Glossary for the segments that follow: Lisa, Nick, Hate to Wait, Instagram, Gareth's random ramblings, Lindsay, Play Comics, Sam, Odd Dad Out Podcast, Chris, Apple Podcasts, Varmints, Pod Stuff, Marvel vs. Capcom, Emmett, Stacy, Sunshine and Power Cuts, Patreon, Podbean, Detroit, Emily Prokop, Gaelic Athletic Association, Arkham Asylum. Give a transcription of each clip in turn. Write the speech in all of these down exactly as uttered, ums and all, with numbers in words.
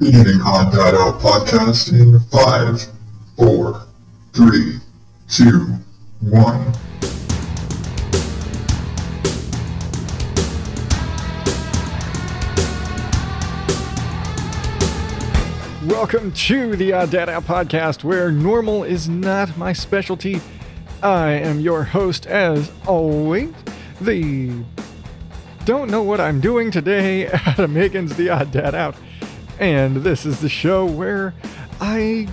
beginning Odd Dad Out Podcast in five, four, three, two, one. Welcome to the Odd Dad Out Podcast, where normal is not my specialty. I am your host, as always, the don't know what I'm doing today, Adam Higgins, the Odd Dad Out. And this is the show where I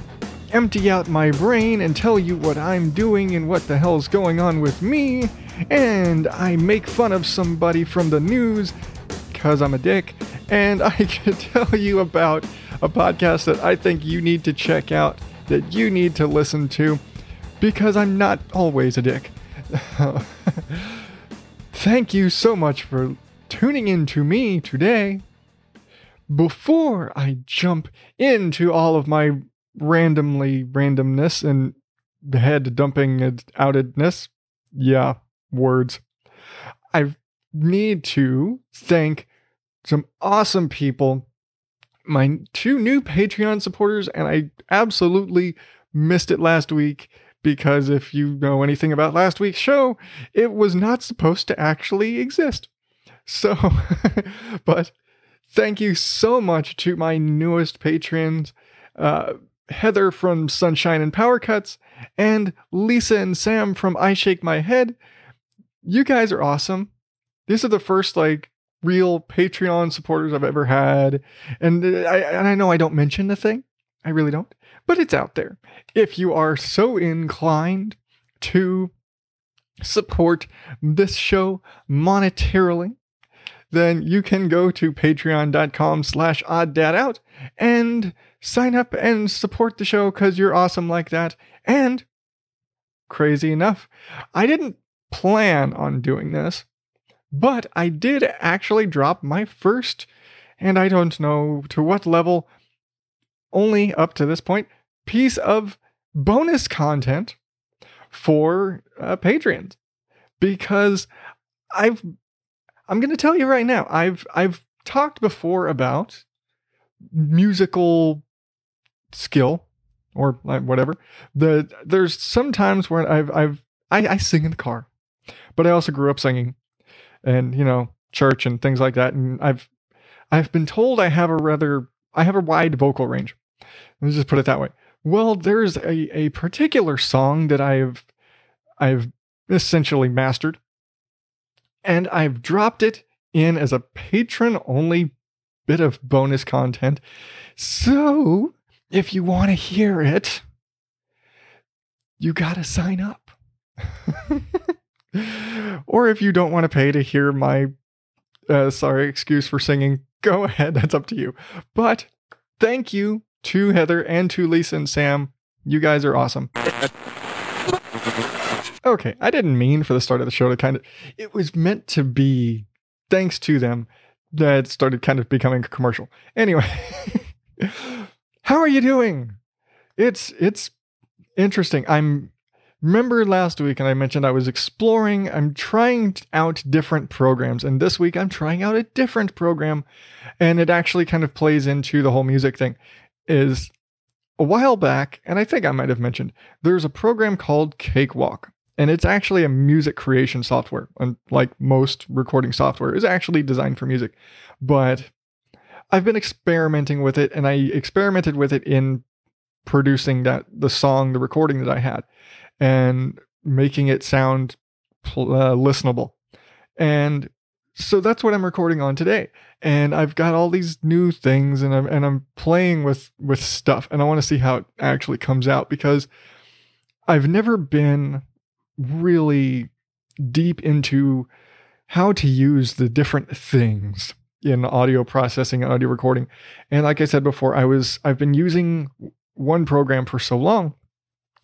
empty out my brain and tell you what I'm doing and what the hell's going on with me. And I make fun of somebody from the news because I'm a dick. And I can tell you about a podcast that I think you need to check out, that you need to listen to, because I'm not always a dick. Thank you so much for tuning in to me today. Before I jump into all of my randomly randomness and head dumping and outedness, yeah, words, I need to thank some awesome people, my two new Patreon supporters, and I absolutely missed it last week, because if you know anything about last week's show, it was not supposed to actually exist. So, but thank you so much to my newest patrons, uh, Heather from Sunshine and Power Cuts, and Lisa and Sam from I Shake My Head. You guys are awesome. These are the first, like, real Patreon supporters I've ever had. And I, and I know I don't mention the thing. I really don't. But it's out there. If you are so inclined to support this show monetarily, then you can go to patreon.com slash odddadout and sign up and support the show because you're awesome like that. And, crazy enough, I didn't plan on doing this, but I did actually drop my first, and I don't know to what level, only up to this point, piece of bonus content for uh, Patreons. Because I've... I'm going to tell you right now, I've I've talked before about musical skill or whatever. The, there's some times where I've I've I, I sing in the car, but I also grew up singing, and you know, church and things like that. And I've I've been told I have a rather I have a wide vocal range. Let's just put it that way. Well, there's a, a particular song that I've I've essentially mastered. And I've dropped it in as a patron-only bit of bonus content. So, if you want to hear it, you gotta sign up. Or if you don't want to pay to hear my uh, sorry excuse for singing, go ahead, that's up to you. But thank you to Heather and to Lisa and Sam. You guys are awesome. Okay, I didn't mean for the start of the show to kind of... It was meant to be, thanks to them, that it started kind of becoming a commercial. Anyway, how are you doing? It's it's interesting. I'm remember last week, and I mentioned I was exploring. I'm trying out different programs, and this week I'm trying out a different program, and it actually kind of plays into the whole music thing, is a while back, and I think I might have mentioned, there's a program called Cakewalk. And it's actually a music creation software, and like most recording software, is actually designed for music. But I've been experimenting with it, and I experimented with it in producing that the song, the recording that I had, and making it sound pl- uh, listenable. And so that's what I'm recording on today. And I've got all these new things, and I'm and I'm playing with with stuff, and I want to see how it actually comes out, because I've never been really deep into how to use the different things in audio processing and audio recording. And like I said before, I was, I've been using one program for so long,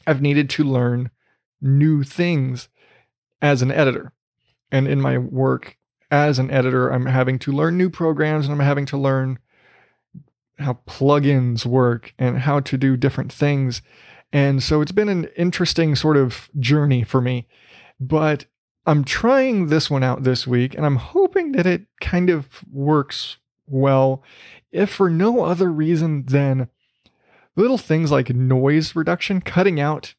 I've needed to learn new things as an editor. And in my work as an editor, I'm having to learn new programs, and I'm having to learn how plugins work and how to do different things. And so it's been an interesting sort of journey for me, but I'm trying this one out this week, and I'm hoping that it kind of works well, if for no other reason than little things like noise reduction, cutting out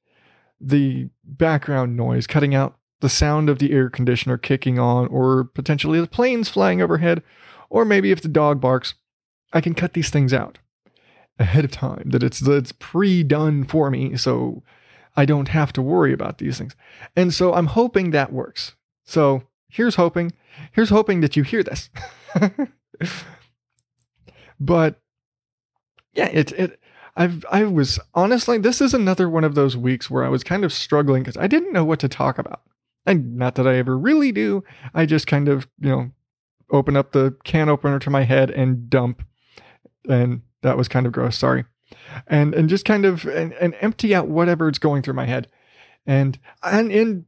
the background noise, cutting out the sound of the air conditioner kicking on, or potentially the planes flying overhead, or maybe if the dog barks, I can cut these things out ahead of time, that it's, it's pre-done for me, so I don't have to worry about these things. And so I'm hoping that works. So here's hoping. Here's hoping that you hear this. But yeah, it it I've I was honestly, this is another one of those weeks where I was kind of struggling because I didn't know what to talk about. And not that I ever really do. I just kind of, you know, open up the can opener to my head and dump. And that was kind of gross, sorry. And and just kind of and, and empty out whatever's going through my head. And and in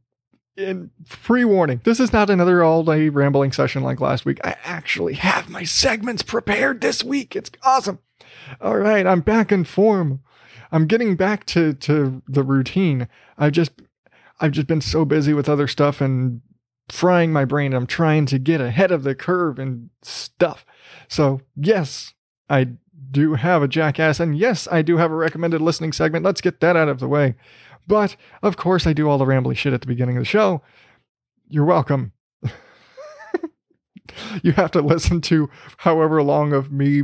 in pre-warning, this is not another all-day rambling session like last week. I actually have my segments prepared this week. It's awesome. All right, I'm back in form. I'm getting back to, to the routine. I've just I've just been so busy with other stuff and frying my brain. I'm trying to get ahead of the curve and stuff. So yes, I do have a jackass, and yes, I do have a recommended listening segment. Let's get that out of the way. But of course, I do all the rambly shit at the beginning of the show. You're welcome. You have to listen to however long of me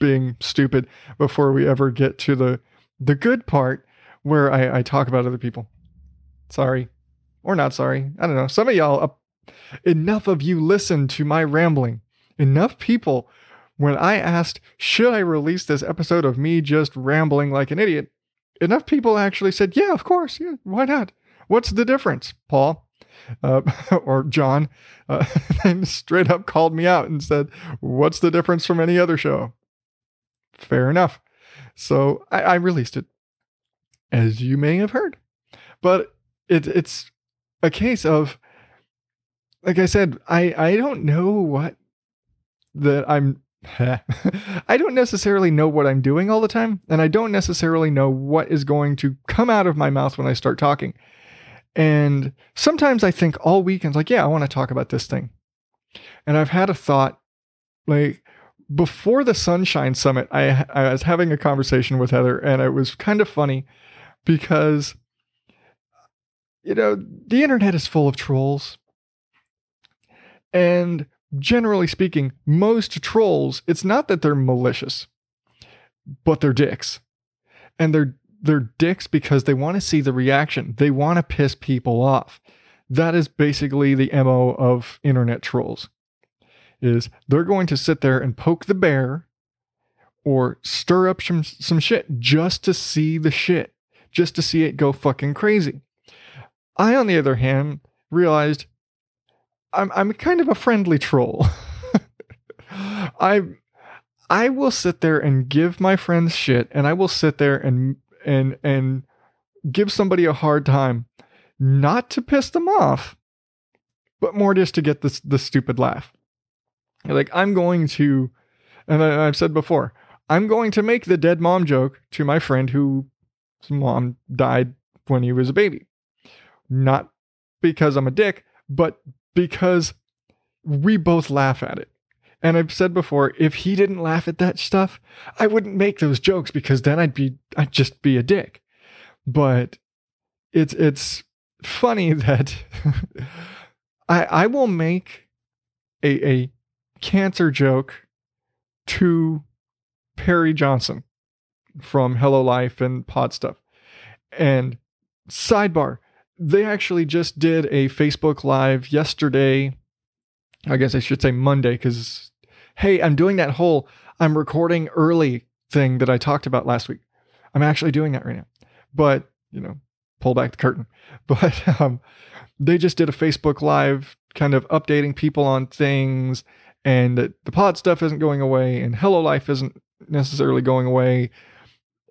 being stupid before we ever get to the the good part where I, I talk about other people. Sorry. Or not sorry. I don't know. Some of y'all, uh, enough of you listen to my rambling. Enough people, when I asked, should I release this episode of me just rambling like an idiot? Enough people actually said, yeah, of course. Yeah, why not? What's the difference, Paul? Uh, or John. Uh, and straight up called me out and said, what's the difference from any other show? Fair enough. So I, I released it, as you may have heard. But it, it's a case of, like I said, I, I don't know what that I'm... I don't necessarily know what I'm doing all the time, and I don't necessarily know what is going to come out of my mouth when I start talking. And sometimes I think all weekends, like, yeah, I want to talk about this thing. And I've had a thought, like, before the Sunshine Summit, I, I was having a conversation with Heather, and it was kind of funny because, you know, the internet is full of trolls. And generally speaking, most trolls, it's not that they're malicious, but they're dicks. And they're they're dicks because they want to see the reaction. They want to piss people off. That is basically the M O of internet trolls. Is they're going to sit there and poke the bear or stir up some, some shit just to see the shit, just to see it go fucking crazy. I, on the other hand, realized I'm I'm kind of a friendly troll. I I will sit there and give my friends shit, and I will sit there and and and give somebody a hard time, not to piss them off, but more just to get this the stupid laugh. Like I'm going to, and I, I've said before, I'm going to make the dead mom joke to my friend whose mom died when he was a baby, not because I'm a dick, but because we both laugh at it. And I've said before, if he didn't laugh at that stuff, I wouldn't make those jokes because then I'd be, I'd just be a dick. But it's, it's funny that I, I will make a, a cancer joke to Perry Johnson from Hello Life and Pod Stuff. And sidebar, they actually just did a Facebook Live yesterday. I guess I should say Monday, because, hey, I'm doing that whole I'm recording early thing that I talked about last week. I'm actually doing that right now. But, you know, pull back the curtain. But um, they just did a Facebook Live kind of updating people on things, and that the Pod Stuff isn't going away, and Hello Life isn't necessarily going away.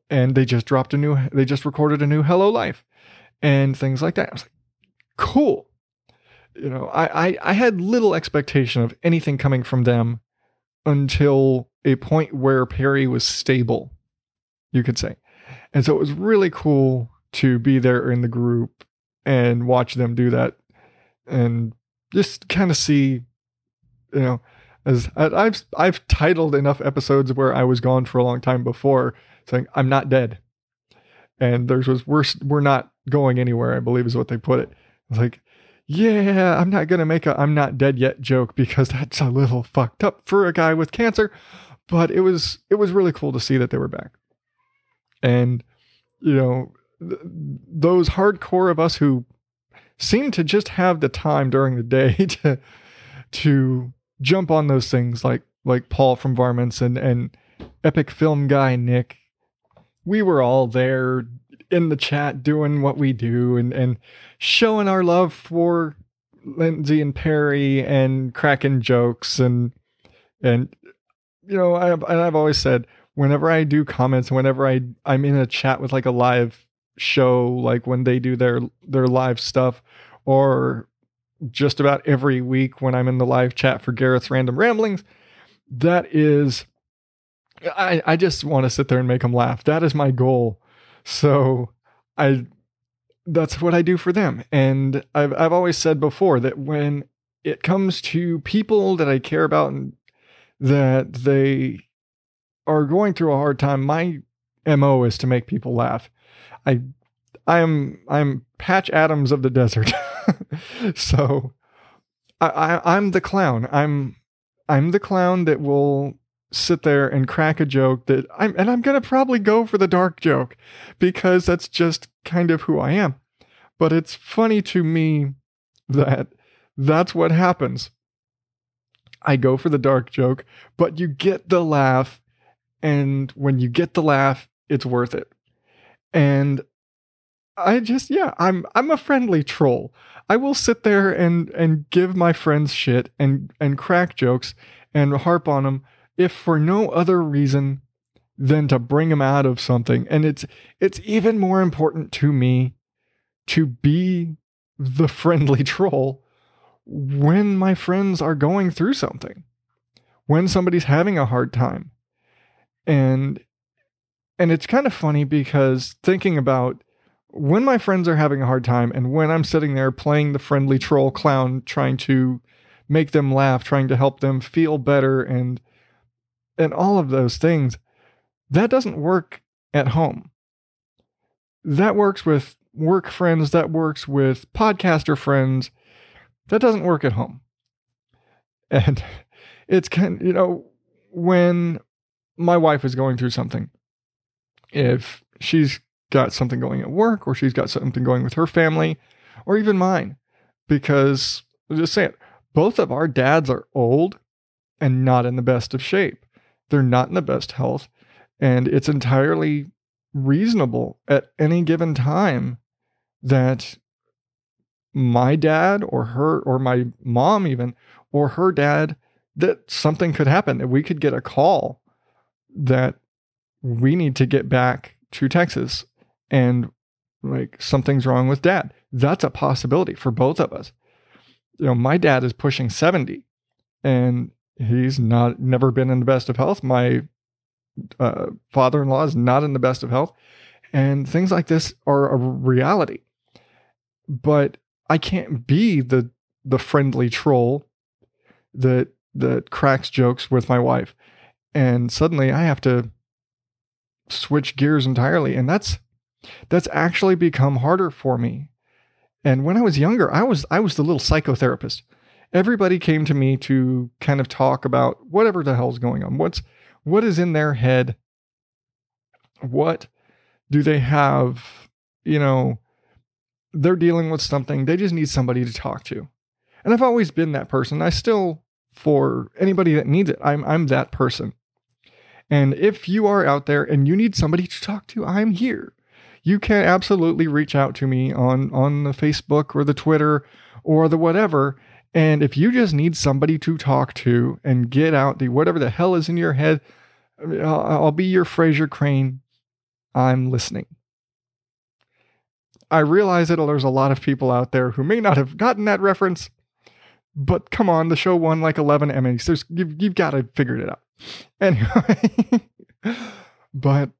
And they just dropped a new, they just recorded a new Hello Life. And things like that. I was like, cool. You know, I, I, I had little expectation of anything coming from them until a point where Perry was stable, you could say. And so it was really cool to be there in the group and watch them do that and just kind of see, you know, As I've I've titled enough episodes where I was gone for a long time before, saying I'm not dead, and theirs was we're we're not going anywhere, I believe is what they put it. It's like, yeah, I'm not gonna make a I'm not dead yet joke because that's a little fucked up for a guy with cancer, but it was it was really cool to see that they were back, and you know th- those hardcore of us who seem to just have the time during the day to to jump on those things like like Paul from Varmints and, and epic film guy Nick. We were all there in the chat doing what we do and, and showing our love for Lindsay and Perry and cracking jokes and and you know I've and I've always said whenever I do comments, whenever I I'm in a chat with like a live show, like when they do their their live stuff, or just about every week when I'm in the live chat for Gareth's Random Ramblings, that is, I, I just want to sit there and make them laugh. That is my goal. So I, that's what I do for them. And I've, I've always said before that when it comes to people that I care about and that they are going through a hard time, my M O is to make people laugh. I, I'm, I'm Patch Adams of the desert. So I, I, I'm the clown. I'm, I'm the clown that will sit there and crack a joke that I'm, and I'm going to probably go for the dark joke because that's just kind of who I am. But it's funny to me that that's what happens. I go for the dark joke, but you get the laugh. And when you get the laugh, it's worth it. And I just, yeah, I'm, I'm a friendly troll. I will sit there and, and give my friends shit and, and crack jokes and harp on them if for no other reason than to bring them out of something. And it's, it's even more important to me to be the friendly troll when my friends are going through something, when somebody's having a hard time. And, and it's kind of funny because thinking about when my friends are having a hard time and when I'm sitting there playing the friendly troll clown, trying to make them laugh, trying to help them feel better and and all of those things, that doesn't work at home. That works with work friends. That works with podcaster friends. That doesn't work at home. And it's kind of, you know, when my wife is going through something, if she's got something going at work, or she's got something going with her family, or even mine, because I'm just saying, both of our dads are old and not in the best of shape. They're not in the best health, and it's entirely reasonable at any given time that my dad or her or my mom even or her dad, that something could happen, that we could get a call that we need to get back to Texas and like something's wrong with dad. That's a possibility for both of us. You know, my dad is pushing seventy and he's not never been in the best of health. My uh, father-in-law is not in the best of health, and things like this are a reality. But I can't be the the friendly troll that that cracks jokes with my wife, and suddenly I have to switch gears entirely. And that's, that's actually become harder for me. And when I was younger, I was, I was the little psychotherapist. Everybody came to me to kind of talk about whatever the hell's going on. What's, what is in their head? What do they have? You know, they're dealing with something. They just need somebody to talk to. And I've always been that person. I still, for anybody that needs it, I'm, I'm that person. And if you are out there and you need somebody to talk to, I'm here. You can absolutely reach out to me on, on the Facebook or the Twitter or the whatever. And if you just need somebody to talk to and get out the whatever the hell is in your head, I'll, I'll be your Fraser Crane. I'm listening. I realize that there's a lot of people out there who may not have gotten that reference, but come on, the show won like eleven Emmys. There's, you've, you've got to figure it out. Anyway, but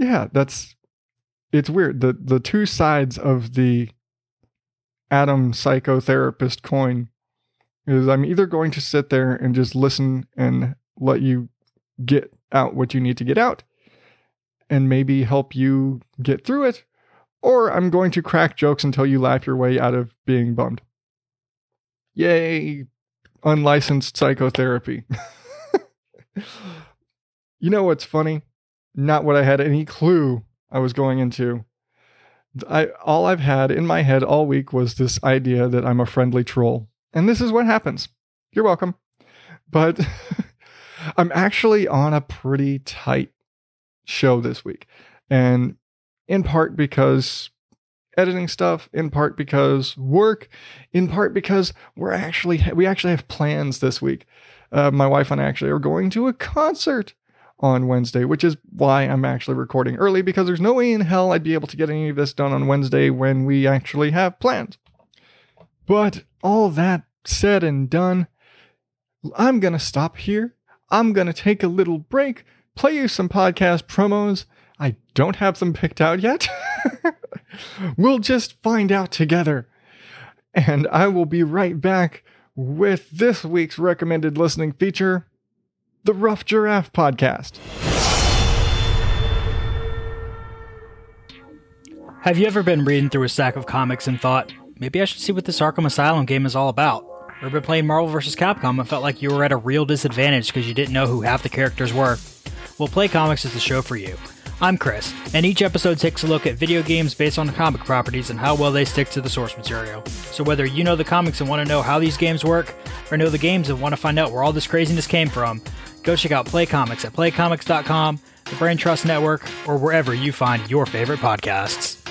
yeah, that's, it's weird. The, the two sides of the Adam psychotherapist coin is I'm either going to sit there and just listen and let you get out what you need to get out and maybe help you get through it, or I'm going to crack jokes until you laugh your way out of being bummed. Yay, unlicensed psychotherapy. You know what's funny? Not what I had any clue I was going into. I all I've had in my head all week was this idea that I'm a friendly troll. And this is what happens. You're welcome. But I'm actually on a pretty tight show this week. And in part because editing stuff, in part because work, in part because we're actually we actually have plans this week. Uh, my wife and I actually are going to a concert on Wednesday, which is why I'm actually recording early, because there's no way in hell I'd be able to get any of this done on Wednesday when we actually have plans. But all that said and done, I'm going to stop here. I'm going to take a little break, play you some podcast promos. I don't have them picked out yet. We'll just find out together. And I will be right back with this week's recommended listening feature, the Rough Giraffe Podcast. Have you ever been reading through a stack of comics and thought, maybe I should see what this Arkham Asylum game is all about? Or been playing Marvel versus. Capcom and felt like you were at a real disadvantage because you didn't know who half the characters were? Well, Play Comics is the show for you. I'm Chris, and each episode takes a look at video games based on comic properties and how well they stick to the source material. So whether you know the comics and want to know how these games work, or know the games and want to find out where all this craziness came from, go check out Play Comics at play comics dot com, the Brain Trust Network, or wherever you find your favorite podcasts.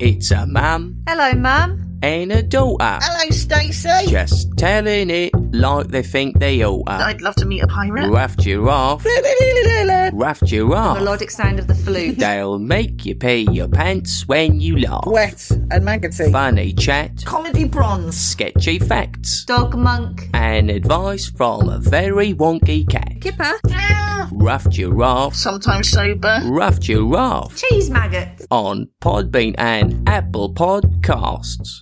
It's a mum. Hello, mum. And a daughter. Hello, Stacy. Just telling it like they think they oughta. I'd love to meet a pirate. Rough giraffe. Rough giraffe. The melodic sound of the flute. They'll make you pee your pants when you laugh. Wet and maggoty. Funny chat. Comedy bronze. Sketchy facts. Dog monk. And advice from a very wonky cat. Kipper. Rough Giraffe. Sometimes sober. Rough Giraffe. Cheese maggots. On Podbean and Apple Podcasts.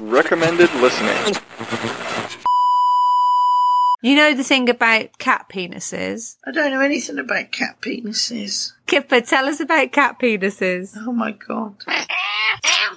Recommended listening. You know the thing about cat penises? I don't know anything about cat penises. Kipper, tell us about cat penises. Oh my god.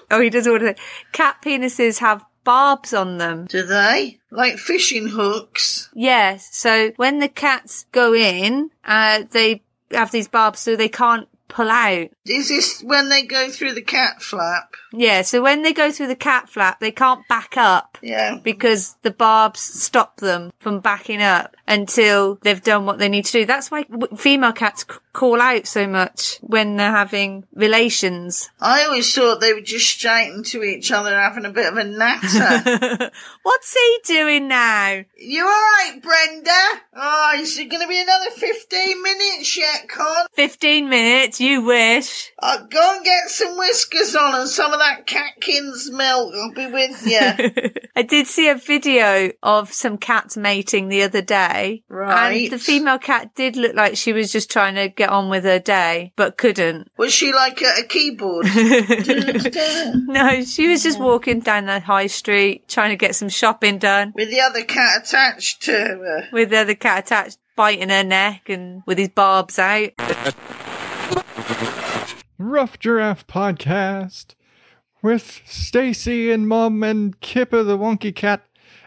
Oh, he doesn't want to say. Cat penises have barbs on them. Do they? Like fishing hooks? Yes. So when the cats go in, uh, they have these barbs so they can't pull out. Is this when they go through the cat flap? Yeah, so when they go through the cat flap, they can't back up. Yeah. Because the barbs stop them from backing up until they've done what they need to do. That's why female cats c- call out so much when they're having relations. I always thought they were just shouting to each other, having a bit of a natter. What's he doing now? You all right, Brenda? Oh, is it going to be another fifteen minutes yet, Con? fifteen minutes, you wish. I'll go and get some whiskers on and some of that catkin's milk. I'll be with you. I did see a video of some cats mating the other day. Right. And the female cat did look like she was just trying to get on with her day, but couldn't. Was she like a, a keyboard? No, she was just walking down the high street, trying to get some shopping done. With the other cat attached to her. With the other cat attached, biting her neck and with his barbs out. Rough Giraffe Podcast with Stacy and Mum and Kipper the wonky cat.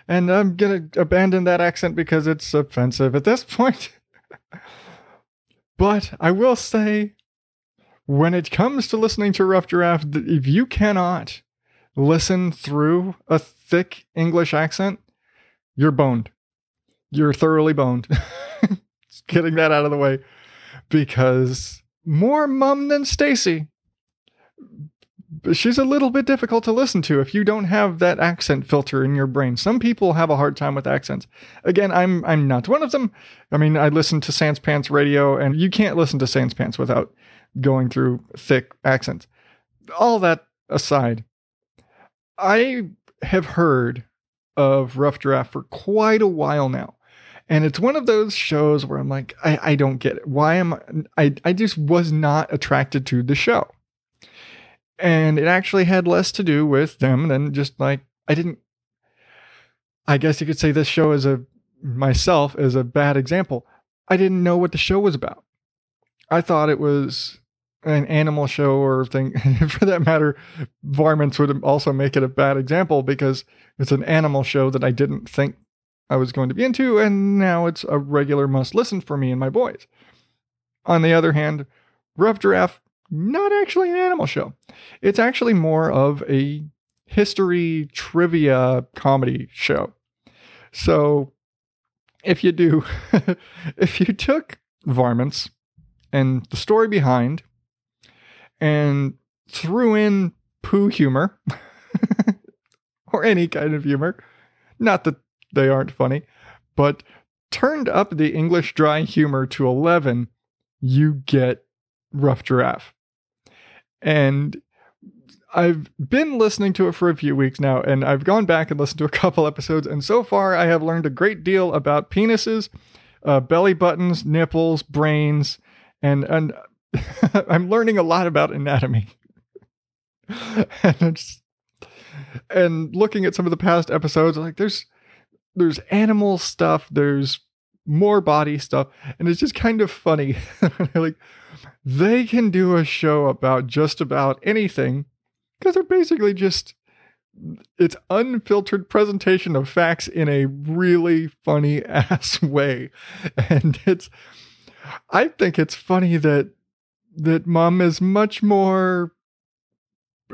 And I'm going to abandon that accent because it's offensive at this point. But I will say, when it comes to listening to Rough Giraffe, if you cannot listen through a thick English accent, you're boned. You're thoroughly boned. Just getting that out of the way. Because more Mum than Stacy, she's a little bit difficult to listen to if you don't have that accent filter in your brain. Some people have a hard time with accents. Again, I'm I'm not one of them. I mean, I listen to Sans Pants Radio, and you can't listen to Sans Pants without going through thick accents. All that aside, I have heard of Rough Giraffe for quite a while now, And it's one of those shows where I'm like, I, I don't get it. Why am I, I, I just was not attracted to the show. And it actually had less to do with them than just like, I didn't, I guess you could say this show is a, myself as a bad example. I didn't know what the show was about. I thought it was an animal show or thing. For that matter, Varmints would also make it a bad example because it's an animal show that I didn't think I was going to be into, and now it's a regular must listen for me and my boys. On the other hand, Rough Giraffe, not actually an animal show. It's actually more of a history trivia comedy show. So if you do, if you took Varmints and The Story Behind and threw in poo humor or any kind of humor, not that they aren't funny, but turned up the English dry humor to eleven, you get Rough Giraffe. And I've been listening to it for a few weeks now, and I've gone back and listened to a couple episodes, and so far I have learned a great deal about penises, uh, belly buttons, nipples, brains, and, and I'm learning a lot about anatomy. and, it's, and looking at some of the past episodes, like there's there's animal stuff, there's more body stuff, and it's just kind of funny. Like, they can do a show about just about anything because they're basically just, it's unfiltered presentation of facts in a really funny ass way. And it's, I think it's funny that that mom is much more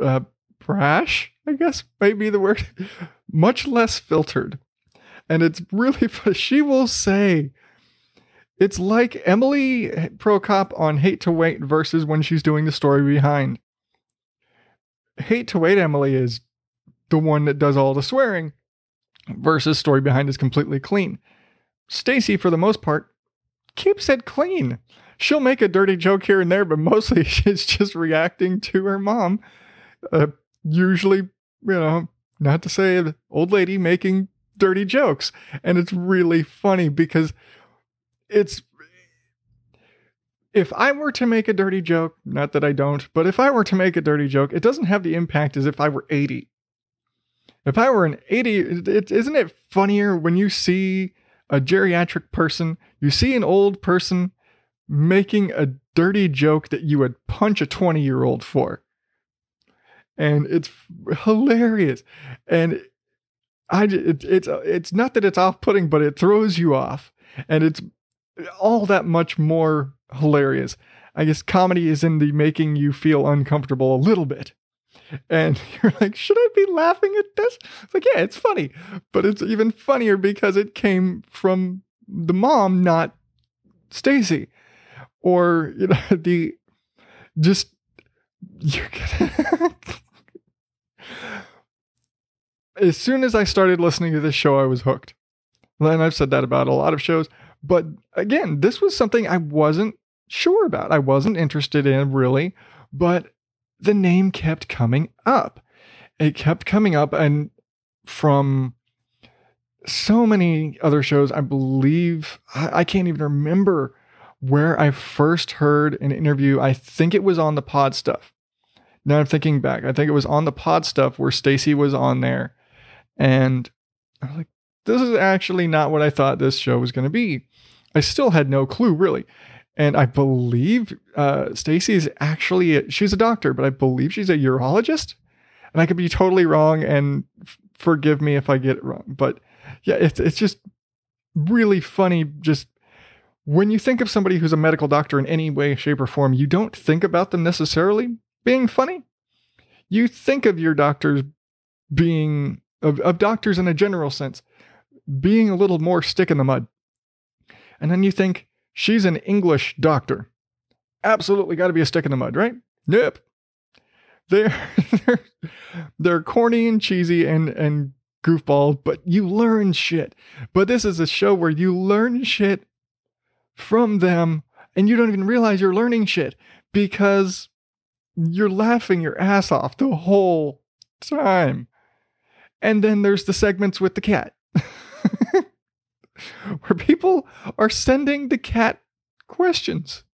uh, brash, I guess might be the word, much less filtered. And it's really funny. She will say, it's like Emily Prokop on Hate to Wait versus when she's doing The Story Behind. Hate to Wait Emily is the one that does all the swearing versus Story Behind is completely clean. Stacy, for the most part, keeps it clean. She'll make a dirty joke here and there, but mostly she's just reacting to her mom. Uh, usually, you know, not to say an old lady making dirty jokes, and it's really funny because it's, if I were to make a dirty joke, not that I don't, but if I were to make a dirty joke, it doesn't have the impact as if I were eighty. If I were an eighty, it, isn't it funnier when you see a geriatric person, you see an old person making a dirty joke that you would punch a twenty year old for, and it's hilarious. And I, it, it's it's not that it's off-putting, but it throws you off, and it's all that much more hilarious. I guess comedy is in the making you feel uncomfortable a little bit, and you're like, should I be laughing at this? It's like, yeah, it's funny, but it's even funnier because it came from the mom, not Stacy, or you know the just you're gonna. As soon as I started listening to this show, I was hooked. And I've said that about a lot of shows. But again, this was something I wasn't sure about. I wasn't interested in really, but the name kept coming up. It kept coming up. And from so many other shows, I believe, I can't even remember where I first heard an interview. I think it was on the Pod Stuff. Now I'm thinking back. I think it was on the Pod Stuff where Stacy was on there. And I was like, this is actually not what I thought this show was going to be. I still had no clue, really. And I believe uh, Stacy is actually, a, she's a doctor, but I believe she's a urologist. And I could be totally wrong, and f- forgive me if I get it wrong. But yeah, it's it's just really funny. Just when you think of somebody who's a medical doctor in any way, shape, or form, you don't think about them necessarily being funny. You think of your doctors being, of, of doctors in a general sense, being a little more stick in the mud. And then you think, she's an English doctor. Absolutely got to be a stick in the mud, right? Nope. They're, they're, they're corny and cheesy and, and goofball, but you learn shit. But this is a show where you learn shit from them, and you don't even realize you're learning shit because you're laughing your ass off the whole time. And then there's the segments with the cat. where people are sending the cat questions.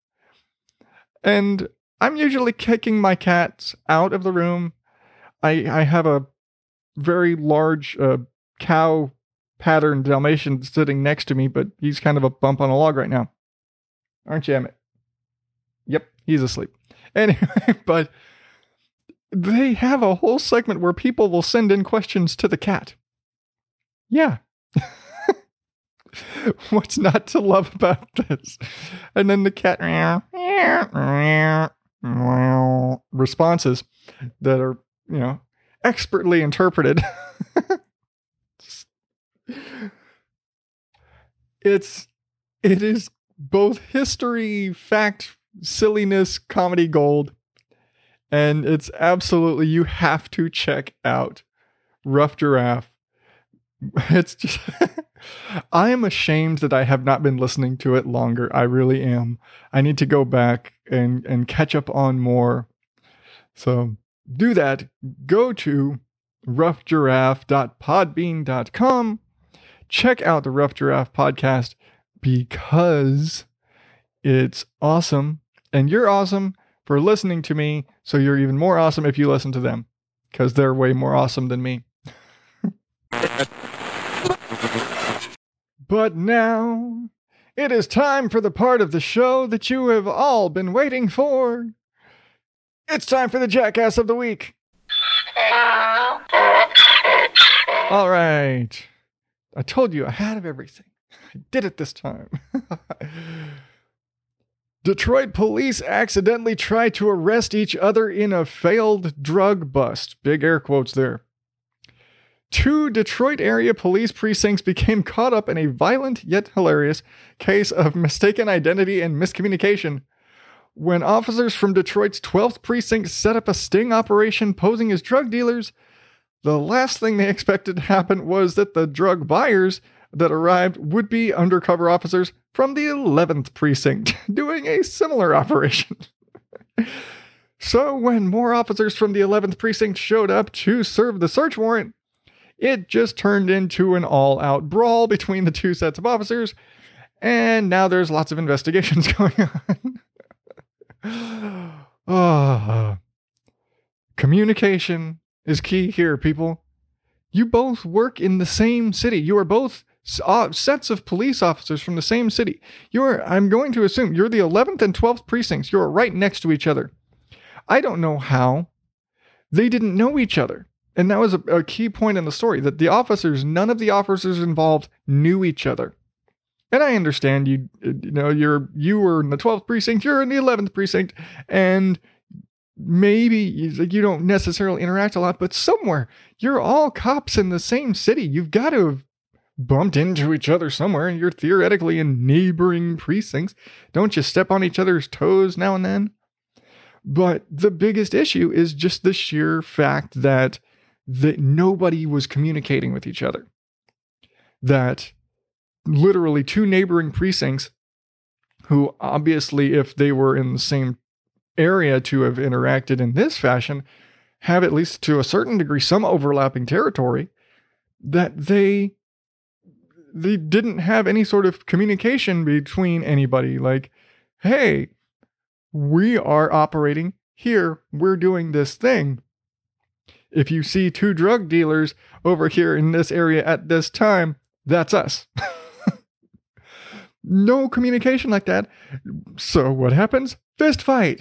And I'm usually kicking my cats out of the room. I, I have a very large uh, cow pattern Dalmatian sitting next to me, but he's kind of a bump on a log right now. Aren't you, Emmett? Yep, he's asleep. Anyway, but they have a whole segment where people will send in questions to the cat. Yeah. What's not to love about this? And then the cat responses that are, you know, expertly interpreted. It's, it is both history, fact, silliness, comedy gold. And it's absolutely, you have to check out Rough Giraffe. It's just, I am ashamed that I have not been listening to it longer. I really am. I need to go back and, and catch up on more. So do that. Go to rough giraffe dot podbean dot com. Check out the Rough Giraffe podcast because it's awesome. And you're awesome for listening to me. So you're even more awesome if you listen to them because they're way more awesome than me. But now it is time for the part of the show that you have all been waiting for. It's time for the Jackass of the Week. All right. I told you I had of everything. I did it this time. Detroit police accidentally try to arrest each other in a failed drug bust. Big air quotes there. Two Detroit area police precincts became caught up in a violent yet hilarious case of mistaken identity and miscommunication when officers from Detroit's twelfth precinct set up a sting operation posing as drug dealers. The last thing they expected to happen was that the drug buyers that arrived would be undercover officers from the eleventh precinct doing a similar operation. So when more officers from the eleventh precinct showed up to serve the search warrant, it just turned into an all-out brawl between the two sets of officers, and now there's lots of investigations going on. uh, communication is key here, people. You both work in the same city. You are both uh, sets of police officers from the same city. You're, I'm going to assume, you're the eleventh and twelfth precincts. You're right next to each other. I don't know how they didn't know each other. And that was a, a key point in the story, that the officers, none of the officers involved knew each other. And I understand you, you know, you're, you were in the twelfth precinct, you're in the eleventh precinct, and maybe you, you don't necessarily interact a lot, but somewhere you're all cops in the same city. You've got to have bumped into each other somewhere, and you're theoretically in neighboring precincts. Don't you step on each other's toes now and then? But the biggest issue is just the sheer fact that that nobody was communicating with each other. That literally two neighboring precincts, who obviously, if they were in the same area to have interacted in this fashion, have at least to a certain degree some overlapping territory, that they they didn't have any sort of communication between anybody. Like, hey, we are operating here. We're doing this thing. If you see two drug dealers over here in this area at this time, that's us. No communication like that. So what happens? Fist fight.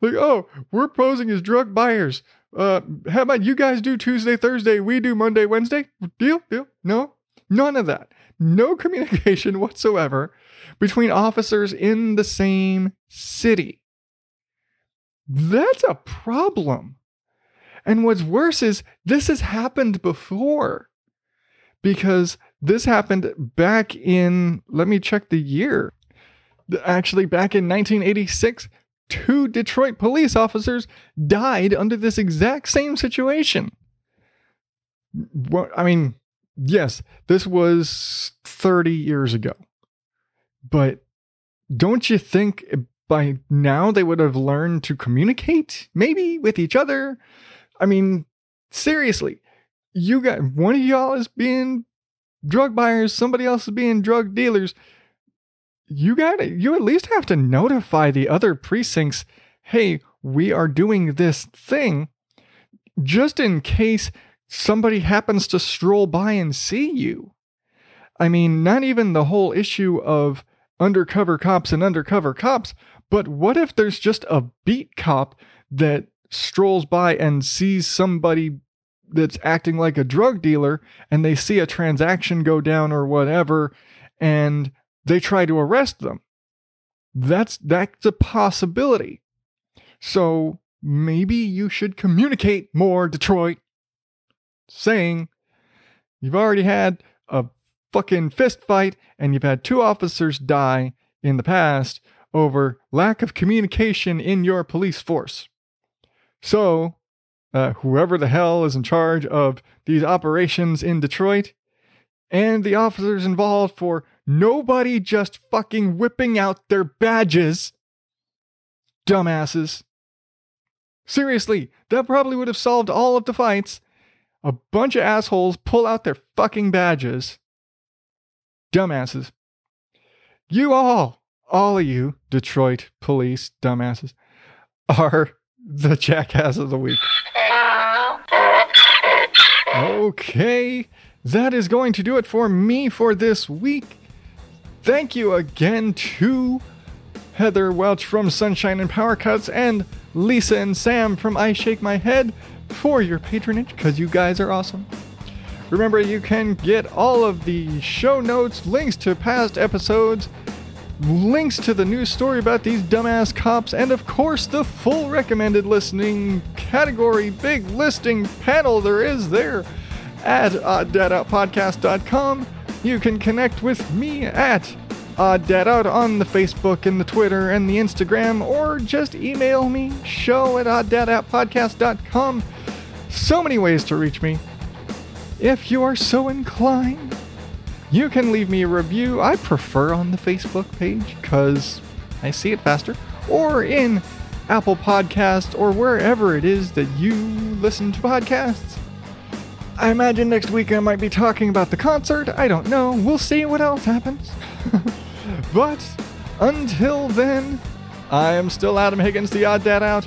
Like, oh, we're posing as drug buyers. Uh, how about you guys do Tuesday, Thursday? We do Monday, Wednesday. Deal? Deal? No? None of that. No communication whatsoever between officers in the same city. That's a problem. And what's worse is this has happened before, because this happened back in, let me check the year. Actually, back in nineteen eighty-six, two Detroit police officers died under this exact same situation. Well, I mean, yes, this was thirty years ago, but don't you think by now they would have learned to communicate maybe with each other? I mean, seriously, you got one of y'all is being drug buyers, somebody else is being drug dealers, you gotta, you at least have to notify the other precincts, hey, we are doing this thing, just in case somebody happens to stroll by and see you. I mean, not even the whole issue of undercover cops and undercover cops, but what if there's just a beat cop that strolls by and sees somebody that's acting like a drug dealer, and they see a transaction go down or whatever, and they try to arrest them? That's that's a possibility. So maybe you should communicate more, Detroit. Saying, you've already had a fucking fist fight, and you've had two officers die in the past over lack of communication in your police force. So, uh, whoever the hell is in charge of these operations in Detroit, and the officers involved, for nobody just fucking whipping out their badges. Dumbasses. Seriously, that probably would have solved all of the fights. A bunch of assholes pull out their fucking badges. Dumbasses. You all, all of you, Detroit police dumbasses, are the Jackass of the Week. Okay, that is going to do it for me for this week. Thank you again to Heather Welch from Sunshine and Power Cuts and Lisa and Sam from I Shake My Head for your patronage, because you guys are awesome. Remember, you can get all of the show notes, links to past episodes, links to the news story about these dumbass cops, and of course the full recommended listening category big listing panel there is there at odd dad out podcast dot com. You can connect with me at Odd Dad Out on the Facebook and the Twitter and the Instagram, or just email me, show at odd dad out podcast dot com. So many ways to reach me. If you are so inclined, you can leave me a review. I prefer on the Facebook page because I see it faster, or in Apple Podcasts, or wherever it is that you listen to podcasts. I imagine next week I might be talking about the concert. I don't know. We'll see what else happens. But until then, I am still Adam Higgins, the Odd Dad Out.